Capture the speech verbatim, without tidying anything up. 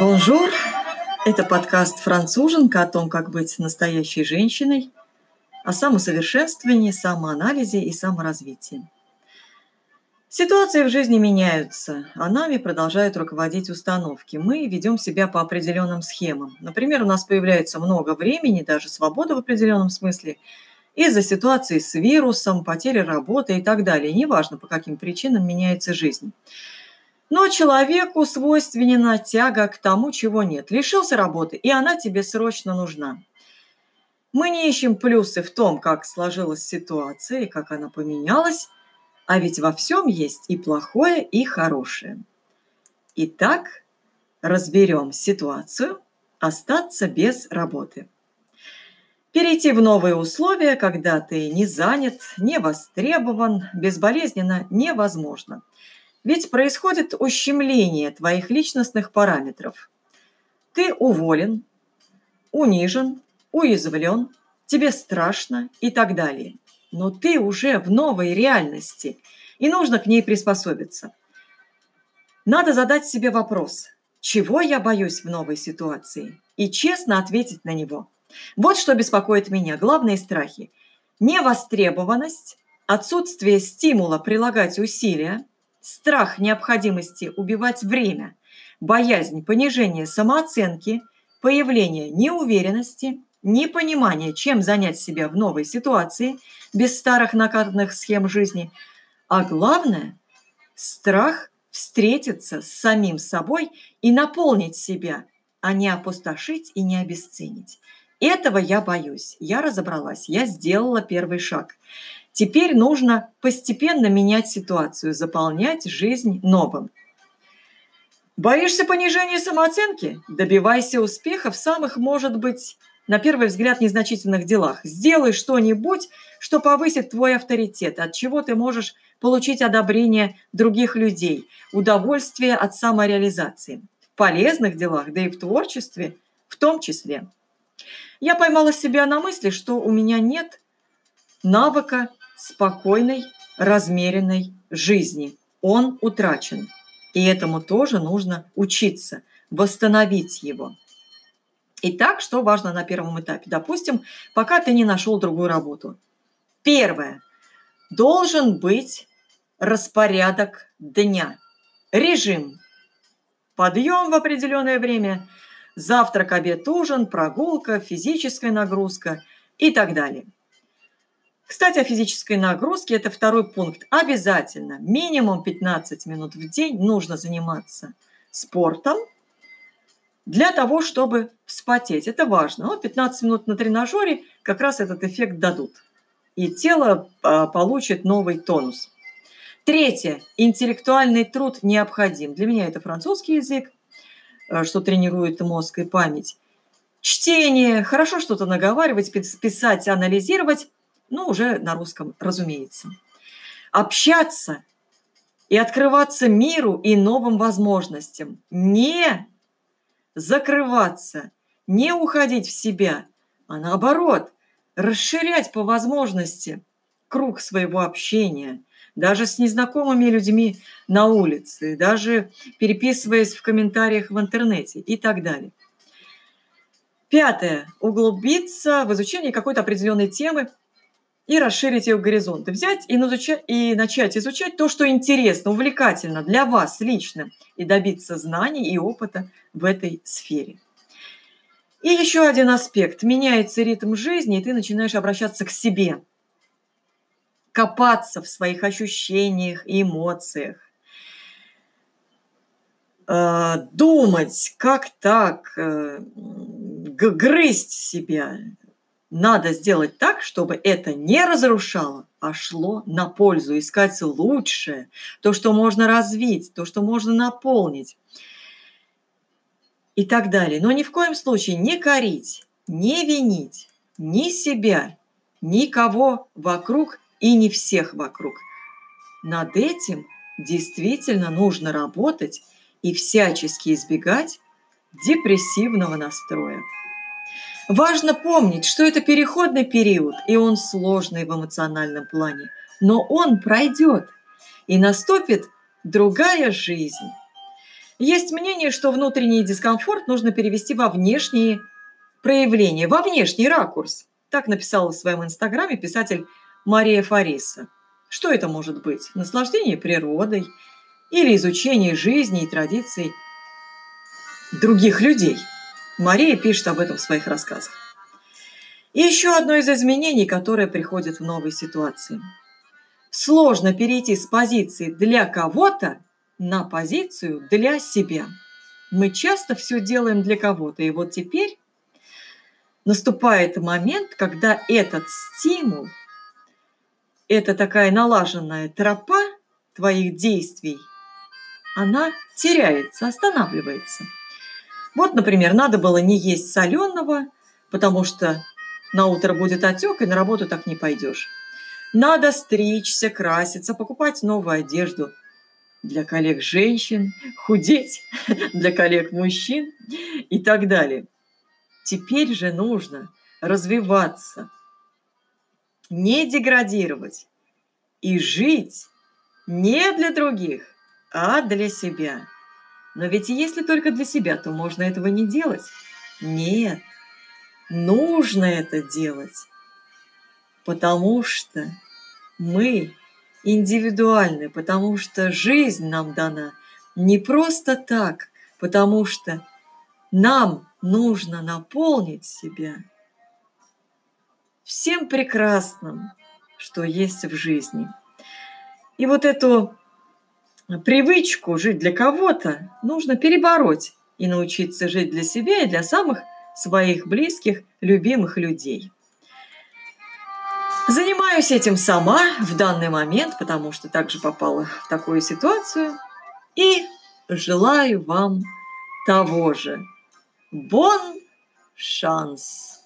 Бонжур! Это подкаст «Француженка» о том, как быть настоящей женщиной, о самосовершенствовании, самоанализе и саморазвитии. Ситуации в жизни меняются, а нами продолжают руководить установки. Мы ведем себя по определенным схемам. Например, у нас появляется много времени, даже свобода в определенном смысле, из-за ситуации с вирусом, потери работы и так далее. Неважно, по каким причинам меняется жизнь. Но человеку свойственна тяга к тому, чего нет. Лишился работы, и она тебе срочно нужна. Мы не ищем плюсы в том, как сложилась ситуация и как она поменялась, а ведь во всем есть и плохое, и хорошее. Итак, разберем ситуацию «Остаться без работы». Перейти в новые условия, когда ты не занят, не востребован, безболезненно невозможно. Ведь происходит ущемление твоих личностных параметров. Ты уволен, унижен, уязвлен, тебе страшно и так далее. Но ты уже в новой реальности, и нужно к ней приспособиться. Надо задать себе вопрос, чего я боюсь в новой ситуации, и честно ответить на него. Вот что беспокоит меня, главные страхи. Невостребованность, отсутствие стимула прилагать усилия, страх необходимости убивать время, боязнь понижения самооценки, появление неуверенности, непонимание, чем занять себя в новой ситуации без старых накатанных схем жизни, а главное – страх встретиться с самим собой и наполнить себя, а не опустошить и не обесценить. Этого я боюсь, я разобралась, я сделала первый шаг. Теперь нужно постепенно менять ситуацию, заполнять жизнь новым. Боишься понижения самооценки? Добивайся успеха в самых, может быть, на первый взгляд, незначительных делах. Сделай что-нибудь, что повысит твой авторитет, от чего ты можешь получить одобрение других людей, удовольствие от самореализации. В полезных делах, да и в творчестве в том числе. Я поймала себя на мысли, что у меня нет навыка спокойной, размеренной жизни. Он утрачен. И этому тоже нужно учиться, восстановить его. Итак, что важно на первом этапе? Допустим, пока ты не нашел другую работу. Первое. Должен быть распорядок дня. Режим. Подъем в определенное время, завтрак, обед, ужин, прогулка, физическая нагрузка и так далее. Кстати, о физической нагрузке – это второй пункт. Обязательно минимум пятнадцать минут в день нужно заниматься спортом для того, чтобы вспотеть. Это важно. Но пятнадцать минут на тренажере как раз этот эффект дадут. И тело получит новый тонус. Третье. Интеллектуальный труд необходим. Для меня это французский язык, что тренирует мозг и память. Чтение. Хорошо что-то наговаривать, писать, анализировать. Ну, уже на русском, разумеется. Общаться и открываться миру и новым возможностям. Не закрываться, не уходить в себя, а наоборот, расширять по возможности круг своего общения, даже с незнакомыми людьми на улице, даже переписываясь в комментариях в интернете и так далее. Пятое. Углубиться в изучение какой-то определенной темы и расширить ее горизонты. Взять и, изучать, и начать изучать то, что интересно, увлекательно для вас лично, и добиться знаний и опыта в этой сфере. И еще один аспект. Меняется ритм жизни, и ты начинаешь обращаться к себе, копаться в своих ощущениях и эмоциях, думать, как так, грызть себя. Надо сделать так, чтобы это не разрушало, а шло на пользу. Искать лучшее, то, что можно развить, то, что можно наполнить и так далее. Но ни в коем случае не корить, не винить ни себя, никого вокруг и не всех вокруг. Над этим действительно нужно работать и всячески избегать депрессивного настроя. Важно помнить, что это переходный период, и он сложный в эмоциональном плане, но он пройдет, и наступит другая жизнь. Есть мнение, что внутренний дискомфорт нужно перевести во внешние проявления, во внешний ракурс. Так написала в своем инстаграме писатель Мария Фариса. Что это может быть? Наслаждение природой или изучение жизни и традиций других людей? Мария пишет об этом в своих рассказах. И еще одно из изменений, которое приходит в новой ситуации. Сложно перейти с позиции «для кого-то» на позицию «для себя». Мы часто все делаем для кого-то, и вот теперь наступает момент, когда этот стимул, эта такая налаженная тропа твоих действий, она теряется, останавливается. Вот, например, надо было не есть соленого, потому что на утро будет отек, и на работу так не пойдешь. Надо стричься, краситься, покупать новую одежду для коллег-женщин, худеть для коллег-мужчин и так далее. Теперь же нужно развиваться, не деградировать и жить не для других, а для себя. Но ведь если только для себя, то можно этого не делать. Нет, нужно это делать, потому что мы индивидуальны, потому что жизнь нам дана не просто так, потому что нам нужно наполнить себя всем прекрасным, что есть в жизни. И вот эту привычку жить для кого-то нужно перебороть и научиться жить для себя и для самых своих близких, любимых людей. Занимаюсь этим сама в данный момент, потому что также попала в такую ситуацию. И желаю вам того же. Бон шанс!